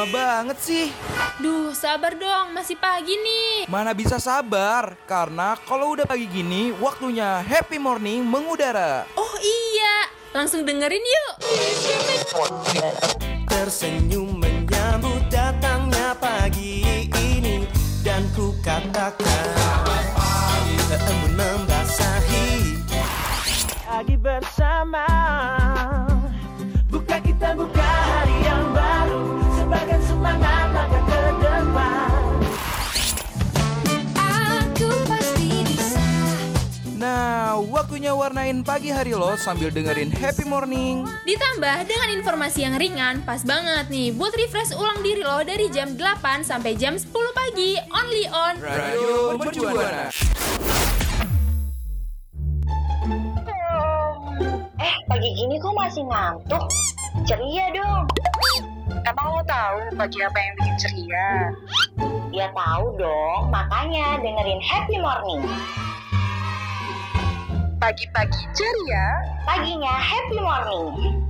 lama banget sih. Duh, sabar dong, masih pagi nih. Mana bisa sabar, karena kalau udah pagi gini, waktunya Happy Morning mengudara. Oh iya, langsung dengerin yuk. Tersenyum menyambut datangnya pagi ini, dan ku katakan embun membasahi pagi bersama. Buka kita buka hari yang baru, sebagai semangat langkah ke depan. Aku pasti bisa. Nah, waktunya warnain pagi hari lo sambil dengerin Happy Morning. Ditambah dengan informasi yang ringan, pas banget nih buat refresh ulang diri lo dari jam 8 sampai jam 10 pagi. Only on Radio Mercu Buana. Pagi gini kok masih ngantuk? Ceria dong. Emang lo tahu pagi apa yang bikin ceria? Ya tahu dong, makanya dengerin Happy Morning. Pagi-pagi ceria, paginya Happy Morning.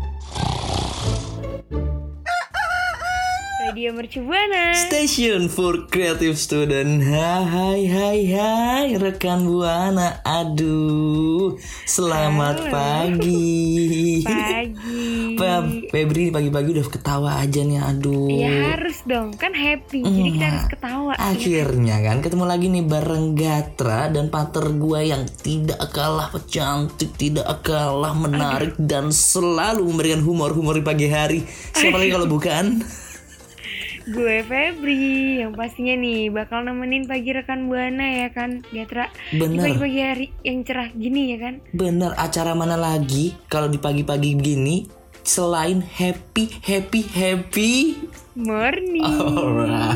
Radio Mercu Buana, Station for Creative Student. Hai rekan Buana. Aduh, selamat pagi. Pagi. Febri pagi-pagi udah ketawa aja nih, aduh. Ya harus dong, kan happy. Jadi kita harus ketawa. Akhirnya kan ketemu lagi nih bareng Gatra dan partner gua yang tidak kalah cantik, tidak kalah menarik, dan selalu memberikan humor-humor di pagi hari. Siapa lagi kalau bukan gue Febri, yang pastinya nih bakal nemenin pagi rekan Buana ya kan, Gatra. Bener. Di pagi-pagi hari yang cerah gini ya kan. Bener, acara mana lagi kalau di pagi-pagi gini selain happy morning. Alright.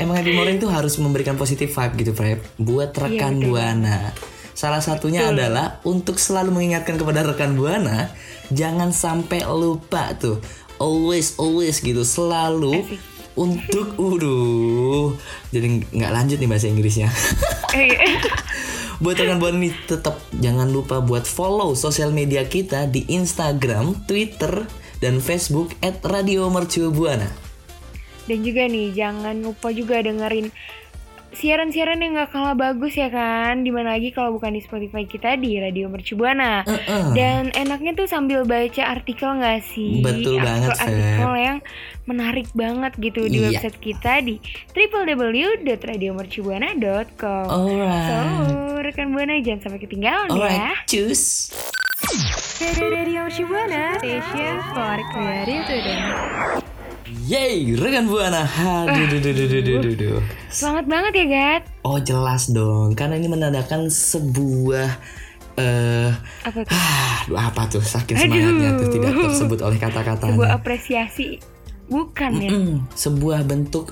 Emang Happy Morning tuh harus memberikan positive vibe gitu, Feb, buat rekan Buana. Salah satunya adalah untuk selalu mengingatkan kepada rekan Buana, jangan sampai lupa tuh. Always gitu, selalu asik. Untuk jadi gak lanjut nih bahasa Inggrisnya. Buat rekan-rekan ini tetap jangan lupa buat follow sosial media kita di Instagram, Twitter, dan Facebook @radiomercubuana. Dan juga nih jangan lupa juga dengerin siaran-siaran yang gak kalah bagus ya kan, dimana lagi kalau bukan di Spotify kita di Radio Mercu Buana. Dan enaknya tuh sambil baca artikel gak sih? Betul banget, Feb. Artikel yang menarik banget gitu di website kita di www.radiomercubuana.com. Alright. So, rekan Buana jangan sampai ketinggalan. Alright, ya. Cus. Radio Mercu Buana, station for creative students. Yeay, rekan Buana. Semangat banget ya, Gat. Oh, jelas dong. Karena ini menandakan sebuah apa tuh? Saking semangatnya tuh tidak tersebut oleh kata-katanya. Sebuah apresiasi. Bukan ya? Sebuah bentuk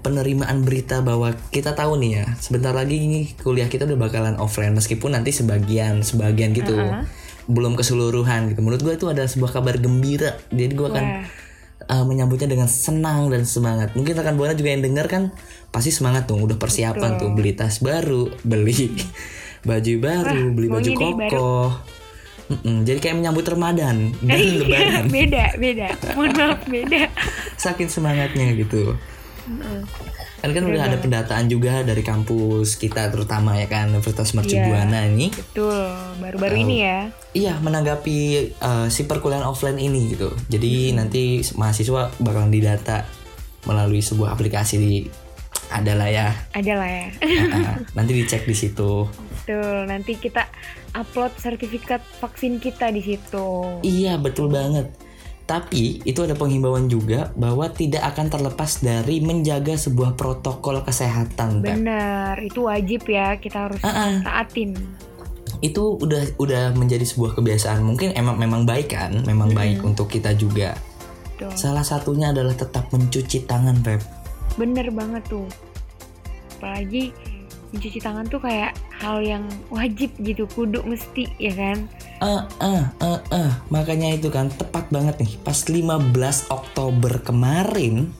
penerimaan berita bahwa kita tahu nih ya, sebentar lagi ini kuliah kita udah bakalan offline, meskipun nanti sebagian gitu. Belum keseluruhan gitu. Menurut gue itu adalah sebuah kabar gembira. Jadi gue akan menyambutnya dengan senang dan semangat. Mungkin rekan Buana juga yang dengar kan pasti semangat tuh, udah persiapan. Betul. Tuh beli tas baru, beli baju baru, beli baju kokoh. Jadi kayak menyambut Ramadan dan Lebaran. Beda. Mohon maaf, beda. Saking semangatnya gitu. Kan udah ada pendataan juga dari kampus kita terutama ya kan, Universitas Mercu Buana ini. Betul, baru-baru ini ya. Iya, menanggapi si perkuliahan offline ini gitu. Jadi nanti mahasiswa bakalan didata melalui sebuah aplikasi di Adalah ya. Nanti dicek di situ. Betul, nanti kita upload sertifikat vaksin kita di situ. Iya, betul banget. Tapi itu ada penghimbauan juga bahwa tidak akan terlepas dari menjaga sebuah protokol kesehatan. Benar, itu wajib ya, kita harus taatin. Itu udah menjadi sebuah kebiasaan. Mungkin memang baik kan, baik untuk kita juga. Betul. Salah satunya adalah tetap mencuci tangan, Beb. Bener banget tuh. Apalagi mencuci tangan tuh kayak hal yang wajib gitu, kudu mesti ya kan. Makanya itu kan tepat banget nih pas 15 Oktober kemarin.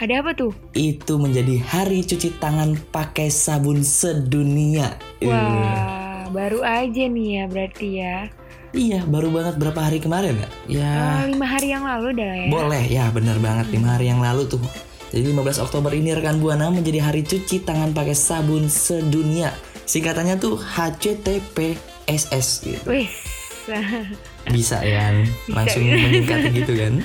Ada apa tuh? Itu menjadi hari cuci tangan pakai sabun sedunia. Wah, baru aja nih ya berarti ya. Iya, baru banget berapa hari kemarin ya? Ya 5 hari yang lalu dah ya. Boleh, ya benar banget 5 hari yang lalu tuh. Jadi 15 Oktober ini Rekan Buana menjadi hari cuci tangan pakai sabun sedunia. Singkatannya tuh HCTPSS gitu. Wih. Bisa kan? Langsung meningkat gitu kan.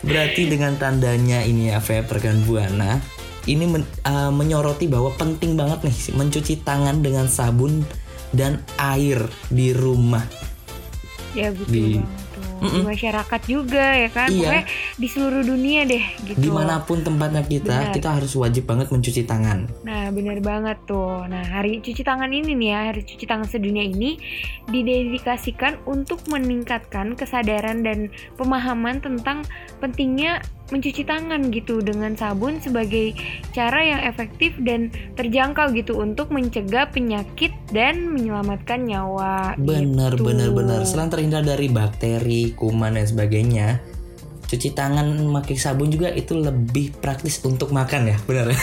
Berarti dengan tandanya ini ya Feb, Rekan Buana, ini menyoroti bahwa penting banget nih mencuci tangan dengan sabun dan air di rumah. Ya betul banget tuh. Di masyarakat juga ya kan. Iya. Pokoknya di seluruh dunia deh gitu. Dimanapun tempatnya kita, benar, kita harus wajib banget mencuci tangan. Nah benar banget tuh. Nah hari cuci tangan ini nih ya, hari cuci tangan sedunia ini didedikasikan untuk meningkatkan kesadaran dan pemahaman tentang pentingnya mencuci tangan gitu dengan sabun sebagai cara yang efektif dan terjangkau gitu untuk mencegah penyakit dan menyelamatkan nyawa. Benar, gitu. Benar. Selain terhindar dari bakteri, kuman dan sebagainya, cuci tangan pakai sabun juga itu lebih praktis untuk makan ya, benar.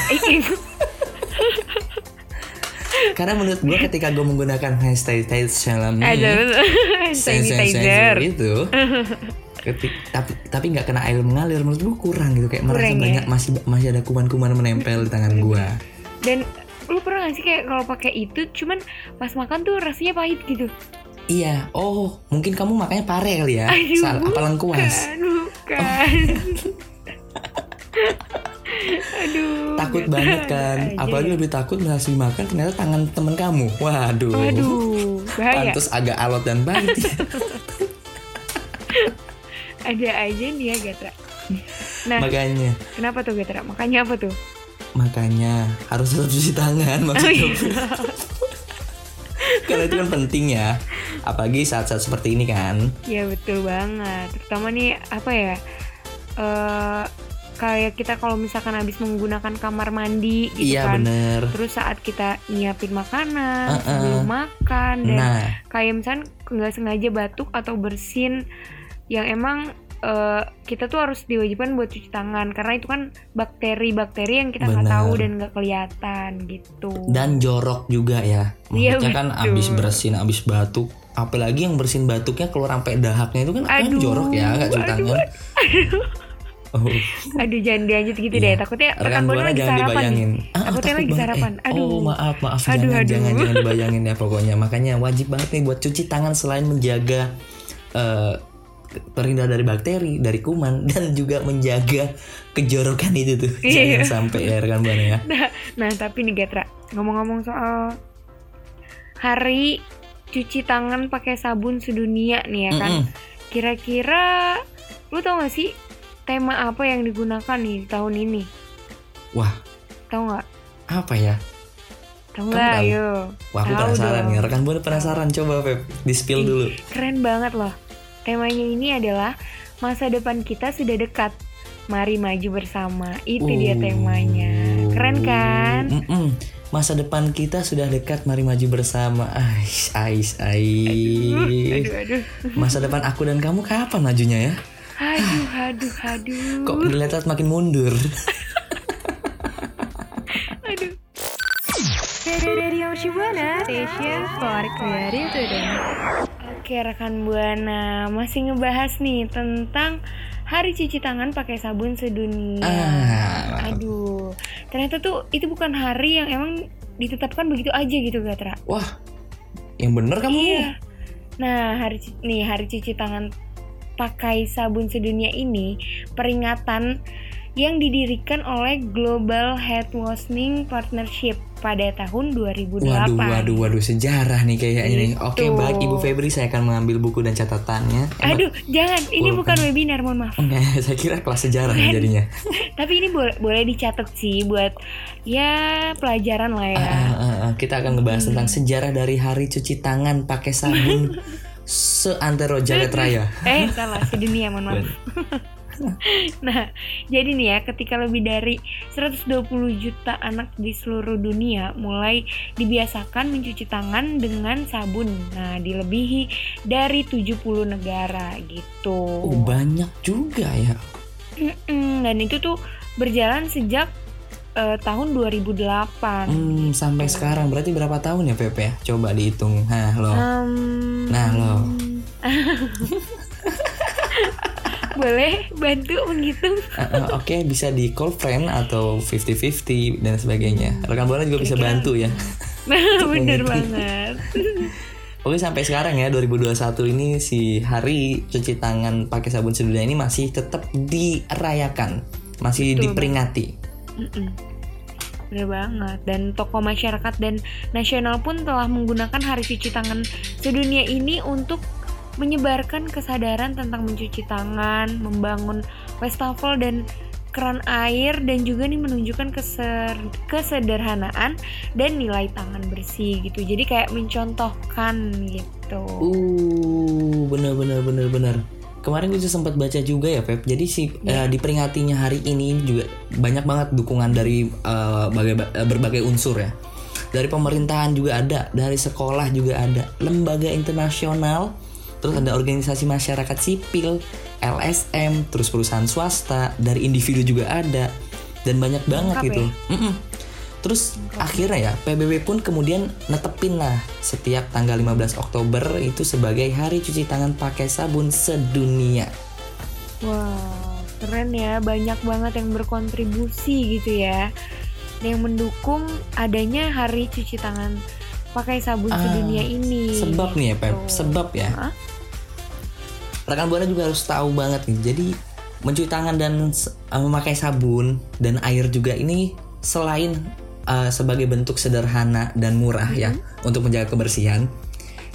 Karena menurut gue ketika gue menggunakan hand sanitizer itu. Tapi nggak kena air mengalir, menurut gue kurang gitu, kayak merasa banyak ya? masih ada kuman-kuman menempel di tangan gue. Dan lu pernah nggak sih kayak kalau pakai itu cuman pas makan tuh rasanya pahit gitu? Iya, oh mungkin kamu makannya pare kali ya? Aduh, apa lengkuas? Bukan. Aduh, takut banget kan, apalagi lebih takut berhasil makan ternyata tangan temen kamu. Waduh, bahaya. Pantes agak alot dan pahit. Ada aja nih ya Gatra. Nah, makanya. Kenapa tuh Gatra? Makanya apa tuh? Makanya harus tetap cuci tangan maksudnya. Oh, iya. Karena itu kan penting ya. Apalagi saat-saat seperti ini kan. Ya betul banget. Terutama nih apa ya? Kayak kita kalau misalkan habis menggunakan kamar mandi gitu iya, kan. Bener. Terus saat kita nyiapin makanan, sebelum makan dan kayak misalkan enggak sengaja batuk atau bersin yang emang kita tuh harus diwajibkan buat cuci tangan karena itu kan bakteri-bakteri yang kita nggak tahu dan nggak kelihatan gitu. Dan jorok juga ya. Maksudnya ya, kan abis bersin, abis batuk, apalagi yang bersin batuknya keluar sampai dahaknya itu kan aduh, jorok ya, nggak cuci tangan. Aduh jangan dilanjut gitu deh, takutnya Rekan Buana lagi sarapan. Takutnya lagi sarapan. Oh maaf, jangan dibayangin ya pokoknya. Makanya wajib banget nih buat cuci tangan selain menjaga terhindar dari bakteri, dari kuman dan juga menjaga kejorokan itu tuh. Jangan sampai ya Rekan Buana ya. Nah, tapi nih Gatra, ngomong-ngomong soal hari cuci tangan pakai sabun sedunia nih ya kan. Kira-kira lu tau gak sih tema apa yang digunakan nih tahun ini? Wah, tau gak? Apa ya? Tau gak? Ayo. Wah, aku penasaran nih. Rekan Buana penasaran, coba Feb, di-spill dulu. Keren banget loh. Temanya ini adalah masa depan kita sudah dekat, mari maju bersama. Itu dia temanya. Keren kan? Masa depan kita sudah dekat, mari maju bersama. Aduh. Masa depan aku dan kamu kapan majunya ya? Aduh. Kok dilihat makin mundur. Aduh. Radio Shibuana Station for Creative Students. Oke Rekan Buana, masih ngebahas nih tentang hari cuci tangan pakai sabun sedunia. Aduh, ternyata tuh itu bukan hari yang emang ditetapkan begitu aja gitu Gatra. Wah, yang bener kamu. Iya. Nah, hari cuci tangan pakai sabun sedunia ini peringatan yang didirikan oleh Global Handwashing Partnership pada tahun 2008. Waduh, sejarah nih kayaknya nih. Oke, baik Ibu Febri, saya akan mengambil buku dan catatannya. Aduh, jangan. Ini bukan webinar, mohon maaf. Enggak, saya kira kelas sejarah jadinya. Tapi ini boleh dicatat sih buat ya pelajaran lah ya. Kita akan ngebahas tentang sejarah dari hari cuci tangan pakai sabun seantero Jagat Raya. Salah, sedunia, mohon maaf. Nah, jadi nih ya, ketika lebih dari 120 juta anak di seluruh dunia mulai dibiasakan mencuci tangan dengan sabun. Nah, dilebihi dari 70 negara gitu. Banyak juga ya. Dan itu tuh berjalan sejak tahun 2008. Sampai sekarang berarti berapa tahun ya Pepe ya? Coba dihitung. Nah lo. Boleh bantu menghitung? Oke, bisa di call friend atau 50-50 dan sebagainya. Rekan Buana juga bisa bantu ya. Bener banget. Oke, sampai sekarang ya 2021 ini si hari cuci tangan pakai sabun sedunia ini masih tetap dirayakan, masih betul, diperingati. Bener banget. Dan tokoh masyarakat dan nasional pun telah menggunakan hari cuci tangan sedunia ini untuk menyebarkan kesadaran tentang mencuci tangan, membangun wastafel dan keran air, dan juga nih menunjukkan kesederhanaan dan nilai tangan bersih gitu. Jadi kayak mencontohkan gitu. Bener. Kemarin gue sempat baca juga ya Pep. Jadi diperingatinya hari ini juga banyak banget dukungan dari berbagai unsur ya. Dari pemerintahan juga ada, dari sekolah juga ada, lembaga internasional, terus ada organisasi masyarakat sipil, LSM, terus perusahaan swasta, dari individu juga ada, dan banyak banget gitu. Ya? Terus akhirnya ya PBB pun kemudian netepin lah setiap tanggal 15 Oktober itu sebagai hari cuci tangan pakai sabun sedunia. Wow, keren ya, banyak banget yang berkontribusi gitu ya, yang mendukung adanya hari cuci tangan pakai sabun sedunia ini. Sebab nih ya Pep, Rekan Buana juga harus tahu banget nih. Jadi mencuci tangan dan memakai sabun dan air juga ini selain sebagai bentuk sederhana dan murah ya untuk menjaga kebersihan,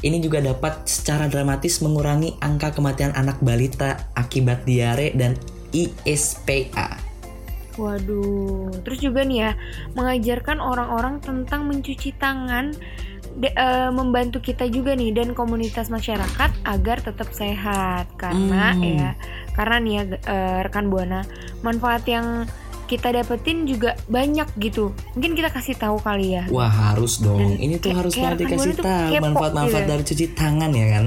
ini juga dapat secara dramatis mengurangi angka kematian anak balita akibat diare dan ISPA. Waduh, terus juga nih ya mengajarkan orang-orang tentang mencuci tangan. Membantu kita juga nih dan komunitas masyarakat agar tetap sehat karena rekan Buana, manfaat yang kita dapetin juga banyak gitu. Mungkin kita kasih tahu kali ya. Wah, harus dong. Dan ini tuh harus banget dikasih tahu manfaat-manfaat dari cuci tangan ya kan.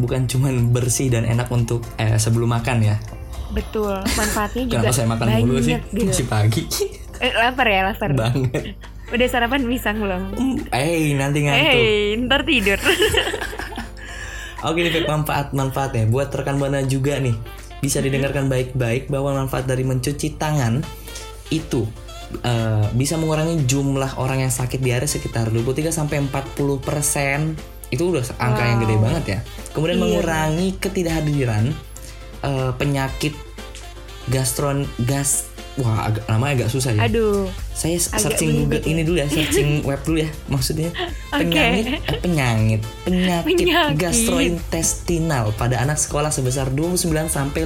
Bukan cuman bersih dan enak untuk sebelum makan ya. Betul, manfaatnya juga. Kenapa saya makan mulu sih? Gitu. Pagi. Lapar banget. Udah sarapan pisang belum? Nanti ngantuk. Ntar tidur. Oke, nih manfaatnya buat rekan Buana juga nih. Bisa didengarkan baik-baik bahwa manfaat dari mencuci tangan itu bisa mengurangi jumlah orang yang sakit diare sekitar 23-40%. Itu udah angka yang gede banget ya. Kemudian mengurangi ketidakhadiran penyakit gastro. Wah, namanya agak susah ya. Aduh. Saya searching Google ini dulu ya, searching web dulu ya. Maksudnya penyakit gastrointestinal pada anak sekolah sebesar 29-57%.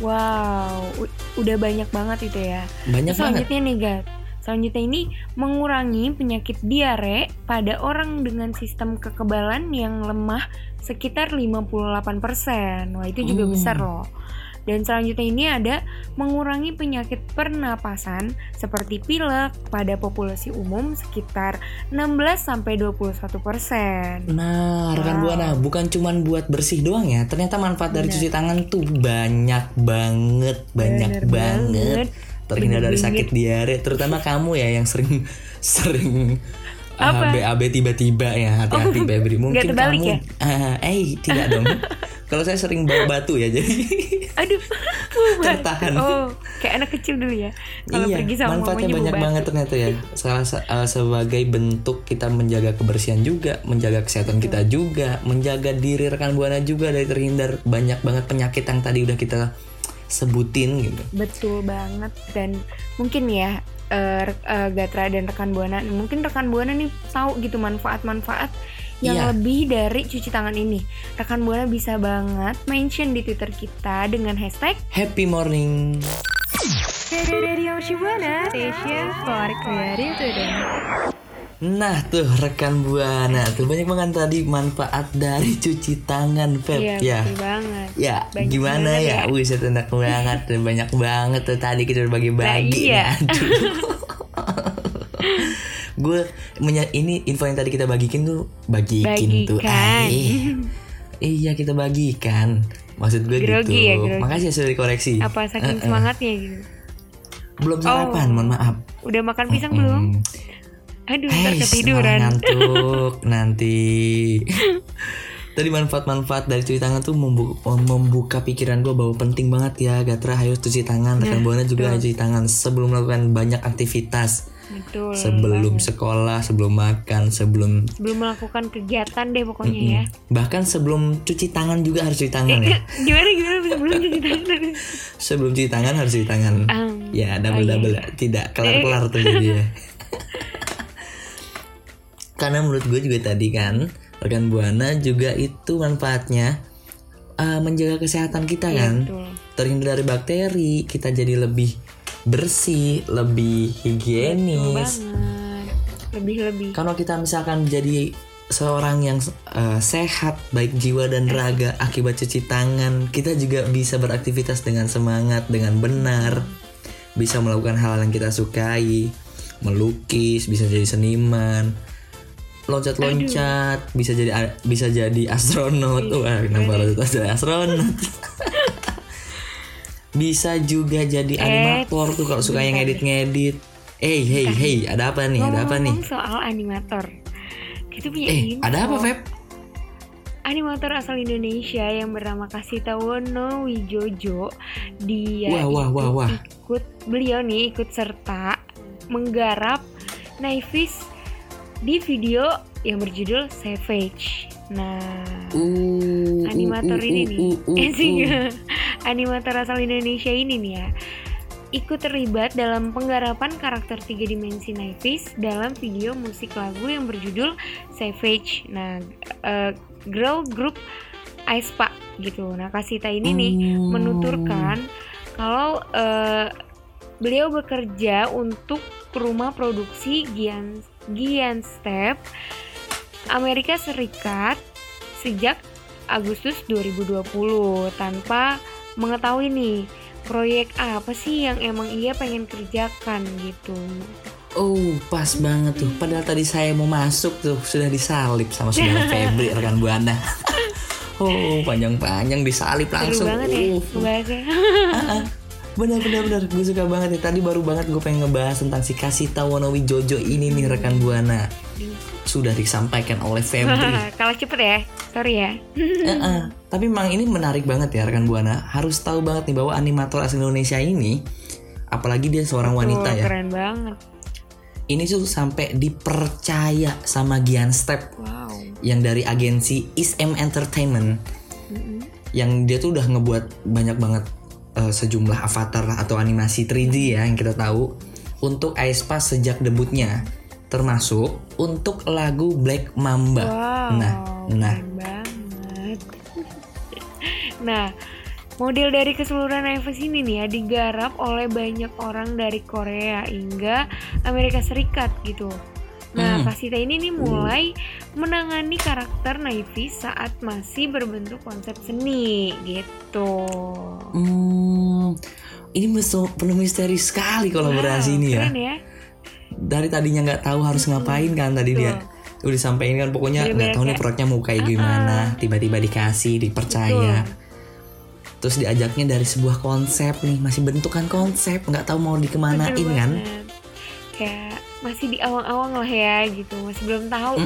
Wow, udah banyak banget itu ya. Selanjutnya ini mengurangi penyakit diare pada orang dengan sistem kekebalan yang lemah sekitar 58%. Wah, itu juga besar loh. Dan selanjutnya ini ada mengurangi penyakit pernapasan seperti pilek pada populasi umum sekitar 16-21%. Nah, rekan Buana, bukan cuma buat bersih doang ya. Ternyata manfaat dari cuci tangan tuh banyak banget. Terhindar dari sakit diare, terutama kamu ya yang sering BAB tiba-tiba ya, hati-hati Febri. Mungkin kamu ya? Tidak dong. Kalau saya sering bawa batu ya, jadi tertahan. Kayak anak kecil dulu ya. Kalau pergi sama manfaatnya banyak banget ternyata ya. Sebagai bentuk kita menjaga kebersihan juga, menjaga kesehatan kita juga, menjaga diri rekan Buana juga dari terhindar banyak banget penyakit yang tadi udah kita sebutin gitu. Betul banget. Dan mungkin ya Gatra dan rekan Buana, mungkin rekan Buana nih tahu gitu manfaat-manfaat yang lebih dari cuci tangan ini. Rekan Buana bisa banget mention di Twitter kita dengan hashtag Happy Morning. Nah tuh rekan Buana, tuh banyak banget tadi manfaat dari cuci tangan Feb. Iya, betul banget. Ya, banyak gimana ya? Wih, saya enak banget, banyak banget tuh tadi kita bagi-bagi. Ini info yang tadi kita bagikan tuh. Iya, kita bagikan. Maksud gue grogi gitu ya, grogi. Makasih sudah dikoreksi. Apa saking semangatnya gitu. Belum sarapan, mohon maaf. Udah makan pisang belum? Aduh, ntar ketiduran. Ngantuk nanti. Tadi manfaat-manfaat dari cuci tangan tuh membuka pikiran gue bahwa penting banget ya, Gatra, ayo cuci tangan. Rekan Buana juga cuci tangan sebelum melakukan banyak aktivitas. Betul, sebelum sekolah, sebelum makan, sebelum melakukan kegiatan deh pokoknya ya. Bahkan sebelum cuci tangan juga harus cuci tangan ya. Gimana sebelum cuci tangan? Sebelum cuci tangan harus cuci tangan. Ya, double-double tidak kelar-kelar tuh jadi ya. Karena menurut gue juga tadi kan, rekan Buana juga itu manfaatnya menjaga kesehatan kita kan. Betul. Terhindar dari bakteri, kita jadi lebih bersih, lebih higienis, lebih. Kalau kita misalkan jadi seorang yang sehat baik jiwa dan raga akibat cuci tangan, kita juga bisa beraktivitas dengan semangat, dengan benar, bisa melakukan hal yang kita sukai, melukis, bisa jadi seniman, loncat-loncat, bisa jadi astronot, astronot. Bisa juga jadi animator tuh kalau suka yang ngedit-ngedit. Hey, ada apa nih? Ngomong soal animator, kita punya info. Ada apa, Feb? Animator asal Indonesia yang bernama Kasita Wonowijoyo, dia ikut serta menggarap Naifis di video yang berjudul Savage. Nah, animator ini nih. Animator asal Indonesia ini nih ya, ikut terlibat dalam penggarapan karakter 3 dimensi Naifis dalam video musik lagu yang berjudul Savage. Nah, girl group Aespa gitu. Nah, Kasita ini nih menuturkan kalau beliau bekerja untuk rumah produksi Giant Step Amerika Serikat sejak Agustus 2020 tanpa mengetahui nih proyek apa sih yang emang ia pengen kerjakan gitu. Oh, pas banget tuh. Padahal tadi saya mau masuk tuh sudah disalip sama saudara Febri rekan Buana. Panjang-panjang disalip langsung. Seru banget ya. Benar. Gue suka banget ya. Tadi baru banget gue pengen ngebahas tentang si Kasita Wonowijoyo ini nih rekan Buana. Sudah disampaikan oleh Febri. Kalah cepet ya, sorry ya. Tapi memang ini menarik banget ya rekan Buana. Harus tahu banget nih bahwa animator asal Indonesia ini, apalagi dia seorang wanita ya. Keren banget. Ini tuh sampai dipercaya sama Giant Step, yang dari agensi SM Entertainment, yang dia tuh udah ngebuat banyak banget sejumlah avatar atau animasi 3D ya yang kita tahu untuk Aespa sejak debutnya. Termasuk untuk lagu Black Mamba. Nah. Banget. Nah, model dari keseluruhan Naifis ini nih ya digarap oleh banyak orang dari Korea hingga Amerika Serikat gitu. Nah, Kasita ini nih mulai menangani karakter Naifis saat masih berbentuk konsep seni gitu. Ini penuh misteri sekali kolaborasi ini ya. Keren ya. Dari tadinya nggak tahu harus ngapain kan tadi dia udah disampaikan kan pokoknya nggak tahu nih proyeknya mau kayak gimana, tiba-tiba dikasih, dipercaya. Terus diajaknya dari sebuah konsep nih, masih bentukan konsep, nggak tahu mau dikemanain kan, kayak masih di awang-awang lah ya gitu, masih belum tahu.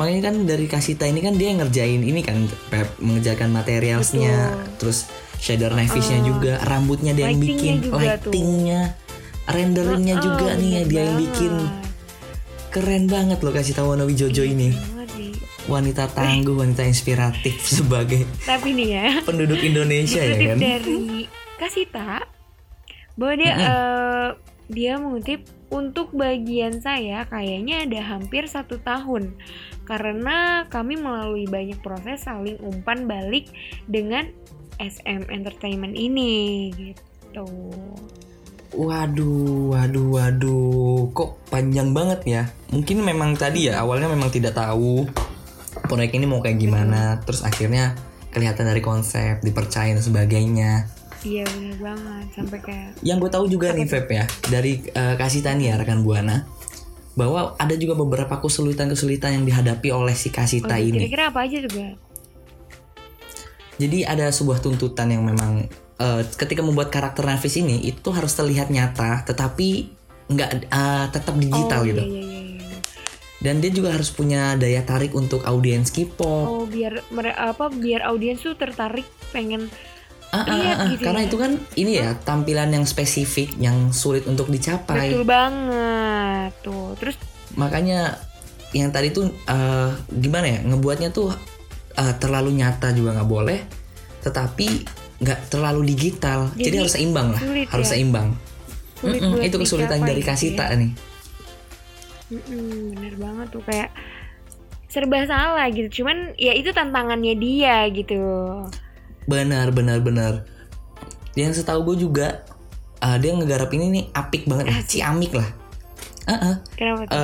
Makanya kan dari Kasita ini kan dia yang ngerjain ini kan, mengerjakan materialsnya, terus shader Naifisnya juga, rambutnya dia yang bikin, lightingnya, renderingnya juga nih dia yang bikin. Keren banget loh Kasita Wonowijoyo ini. Wanita tangguh, wanita inspiratif sebagai tapi nih ya penduduk Indonesia ya kan. Dari Kasita bahwa dia mengutip, untuk bagian saya kayaknya ada hampir 1 tahun karena kami melalui banyak proses saling umpan balik dengan SM Entertainment ini gitu. Waduh, kok panjang banget ya. Mungkin memang tadi ya awalnya memang tidak tahu proyek ini mau kayak gimana, terus akhirnya kelihatan dari konsep, dipercaya dan sebagainya. Iya benar banget, sampai kayak yang gue tahu juga nih Feb ya, dari Kasita nih ya rekan Buana, bahwa ada juga beberapa kesulitan-kesulitan yang dihadapi oleh si Kasita ini. Kira-kira apa aja juga? Jadi ada sebuah tuntutan yang memang ketika membuat karakter Naifis ini itu harus terlihat nyata, tetapi nggak tetap digital gitu. Iya. Dan dia juga harus punya daya tarik untuk audiens K-pop. Biar audiens tuh tertarik pengen lihat gitu. Karena itu kan ini ya tampilan yang spesifik yang sulit untuk dicapai. Betul banget tuh. Terus makanya yang tadi tuh gimana ya ngebuatnya tuh terlalu nyata juga nggak boleh, tetapi nggak terlalu digital. Jadi harus seimbang lah, harus seimbang. Itu kesulitan dari Kasita nih. Bener banget tuh, kayak serba salah gitu. Cuman ya itu tantangannya dia gitu. Benar. Yang setahu gue juga dia ngegarap ini nih apik banget, ciamik lah. Kenapa tuh?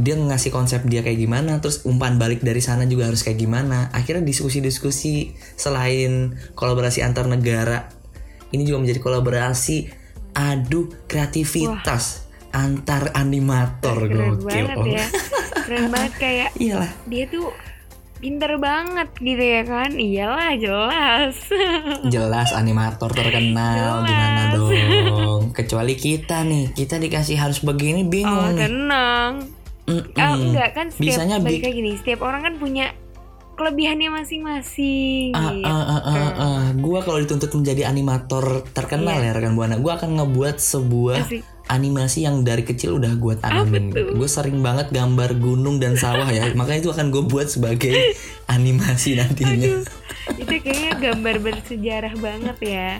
Dia ngasih konsep dia kayak gimana, terus umpan balik dari sana juga harus kayak gimana. Akhirnya diskusi-diskusi selain kolaborasi antar negara, ini juga menjadi kolaborasi adu kreativitas antar animator. Keren banget ya. Keren banget kayak. Iyalah. Dia tuh pinter banget gitu ya kan. Iyalah jelas animator terkenal. Gimana dong. Kecuali kita nih, kita dikasih harus begini bingung. Tenang. Enggak kan setiap kayak gini, setiap orang kan punya kelebihannya masing-masing. Gua kalau dituntut menjadi animator terkenal ya rekan Buana, gua akan ngebuat sebuah animasi yang dari kecil udah gue tanamin. Gue sering banget gambar gunung dan sawah ya. Makanya itu akan gue buat sebagai animasi nantinya. Aduh, itu kayaknya gambar bersejarah banget ya.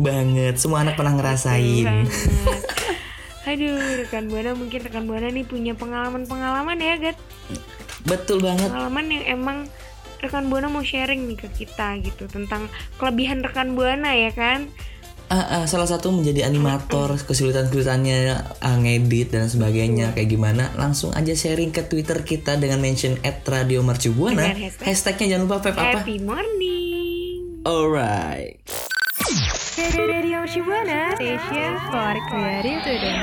Banget, semua anak pernah ngerasain. Aduh, rekan Buana, mungkin rekan Buana nih punya pengalaman-pengalaman ya, Gat. Betul banget. Pengalaman yang emang rekan Buana mau sharing nih ke kita gitu tentang kelebihan rekan Buana ya kan. Salah satu menjadi animator, kesulitan-kesulitannya ngedit dan sebagainya kayak gimana. Langsung aja sharing ke Twitter kita dengan mention @radiomercubuana. Hashtagnya jangan lupa apa? Happy morning. Alright. Radio Mercubuana station for creative today.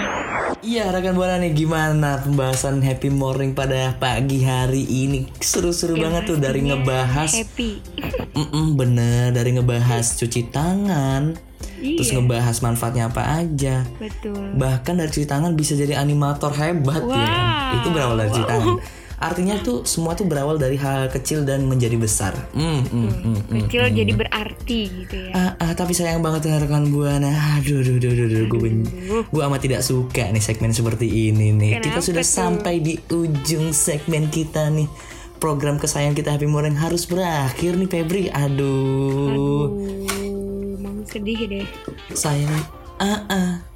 Iya rekan Buana nih, gimana pembahasan happy morning pada pagi hari ini? Seru-seru banget tuh dari ngebahas happy. Bener, dari ngebahas cuci tangan. Terus ngebahas manfaatnya apa aja. Betul. Bahkan dari cuci tangan bisa jadi animator hebat ya kan? Itu berawal dari cuci tangan. Artinya tuh semua tuh berawal dari hal kecil dan menjadi besar. Kecil jadi berarti gitu ya. Tapi sayang banget rekan Buana. Aduh. Gue amat tidak suka nih segmen seperti ini nih. Kenapa kita sudah sampai di ujung segmen kita nih. Program kesayangan kita Happy Morning harus berakhir nih Febri. Aduh. Sedih deh. Sayang.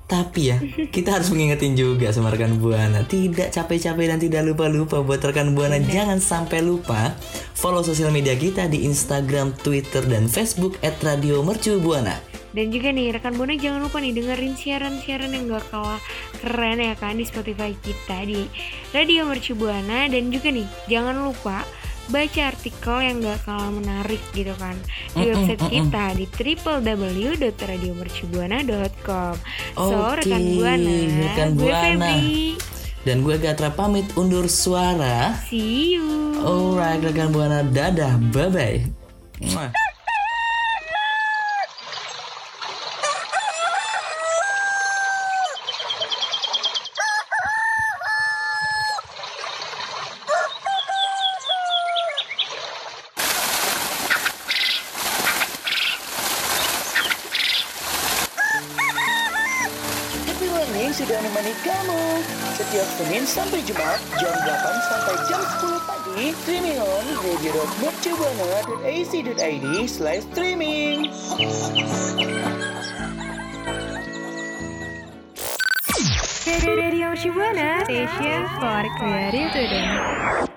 Tapi ya, kita harus mengingetin juga sama rekan Buana. Tidak capek-capek dan tidak lupa-lupa buat rekan Buana. Jangan sampai lupa follow sosial media kita di Instagram, Twitter, dan Facebook @radiomercubuana. Dan juga nih rekan Buana jangan lupa nih dengerin siaran-siaran yang gak kalah keren ya kan di Spotify kita di Radio Mercu Buana. Dan juga nih jangan lupa baca artikel yang gak kalah menarik gitu kan di website kita di www.radiomercubuana.com. So rekan Buana. Gue Febri dan gue Gatra pamit undur suara. See you. Alright rekan Buana, dadah, bye bye. Setiap Senin sampai Jumat jam 8 sampai jam 10 pagi streaming on radio.mercubuana.ac.id/streaming. Radio Mercu Buana station for creative today.